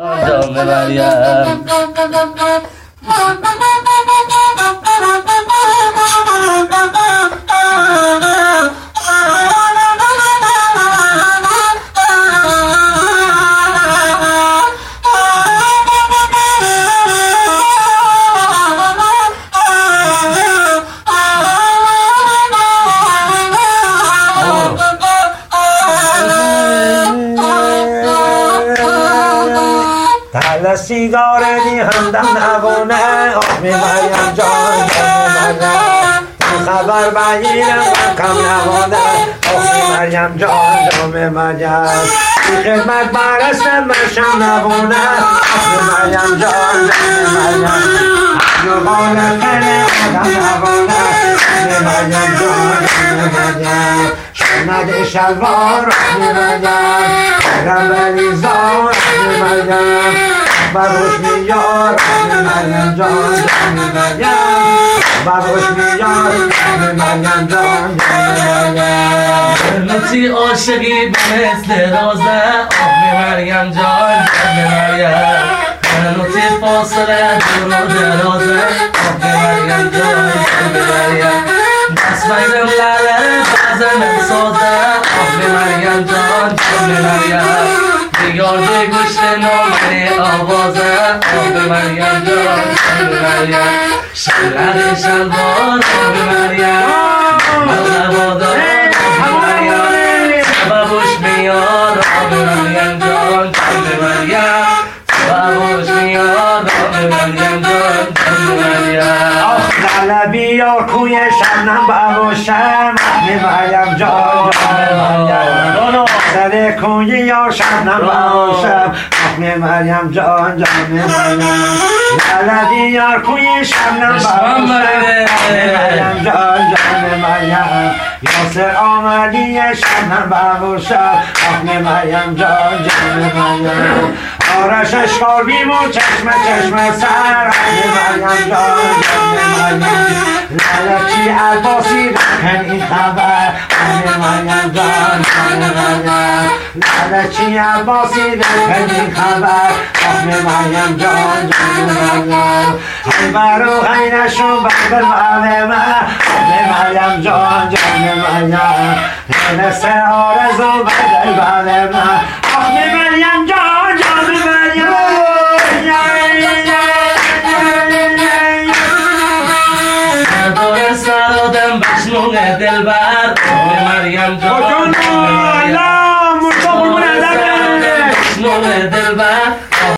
جام ببریم. سیگار می‌خندم نوانه آمی مریم جان جام خبر بگیرم کم نوانه آمی مریم جان جام مریم بی خدمت برستم بشم نوانه آمی مریم جان جام مریم جو غالت کنه آدم نوانه آمی مریم جان جام مریم شنده شلوار آمی مریم رنبلی زار آمی مریم باروش میار مریم جان باروش میار مریم جان نتی عاشقی به مثل رازه آب مریم جان مریم نتی فاصله دور و درازه آب مریم جان مریم دست بینم لعله بازم سازه آب مریم جان مریم دیگر به گوشت نامن آوازه آب مریم جان آب مریم شلال شلوار آب مریم مزبادا آب مریم سببوش میار آب مریم جان آب مریم سببوش میار آب مریم جان آب مریم آخ لال بیار کوی شمنم ببوشم آب مریم جان آب مریم سر کنی یا شبنم باشم آخم مریم جان جان مریم لالدی یار کنی شبنم باشم مریم جان جان مریم یاسر آمدی شبنم باشم آخم مریم جان جان مریم آرش اشکار بیم و چشم چشم سر آخم مریم جان جان مریم لالکی الباسی بکن این خبر آخم مریم جان جان مریم لالکی عباسی بکنی خبر آخم مریم جان جان مریم خبر و غیرشون بردن آخم مریم جان جان مریم نسه آرزو بردن آخم مریم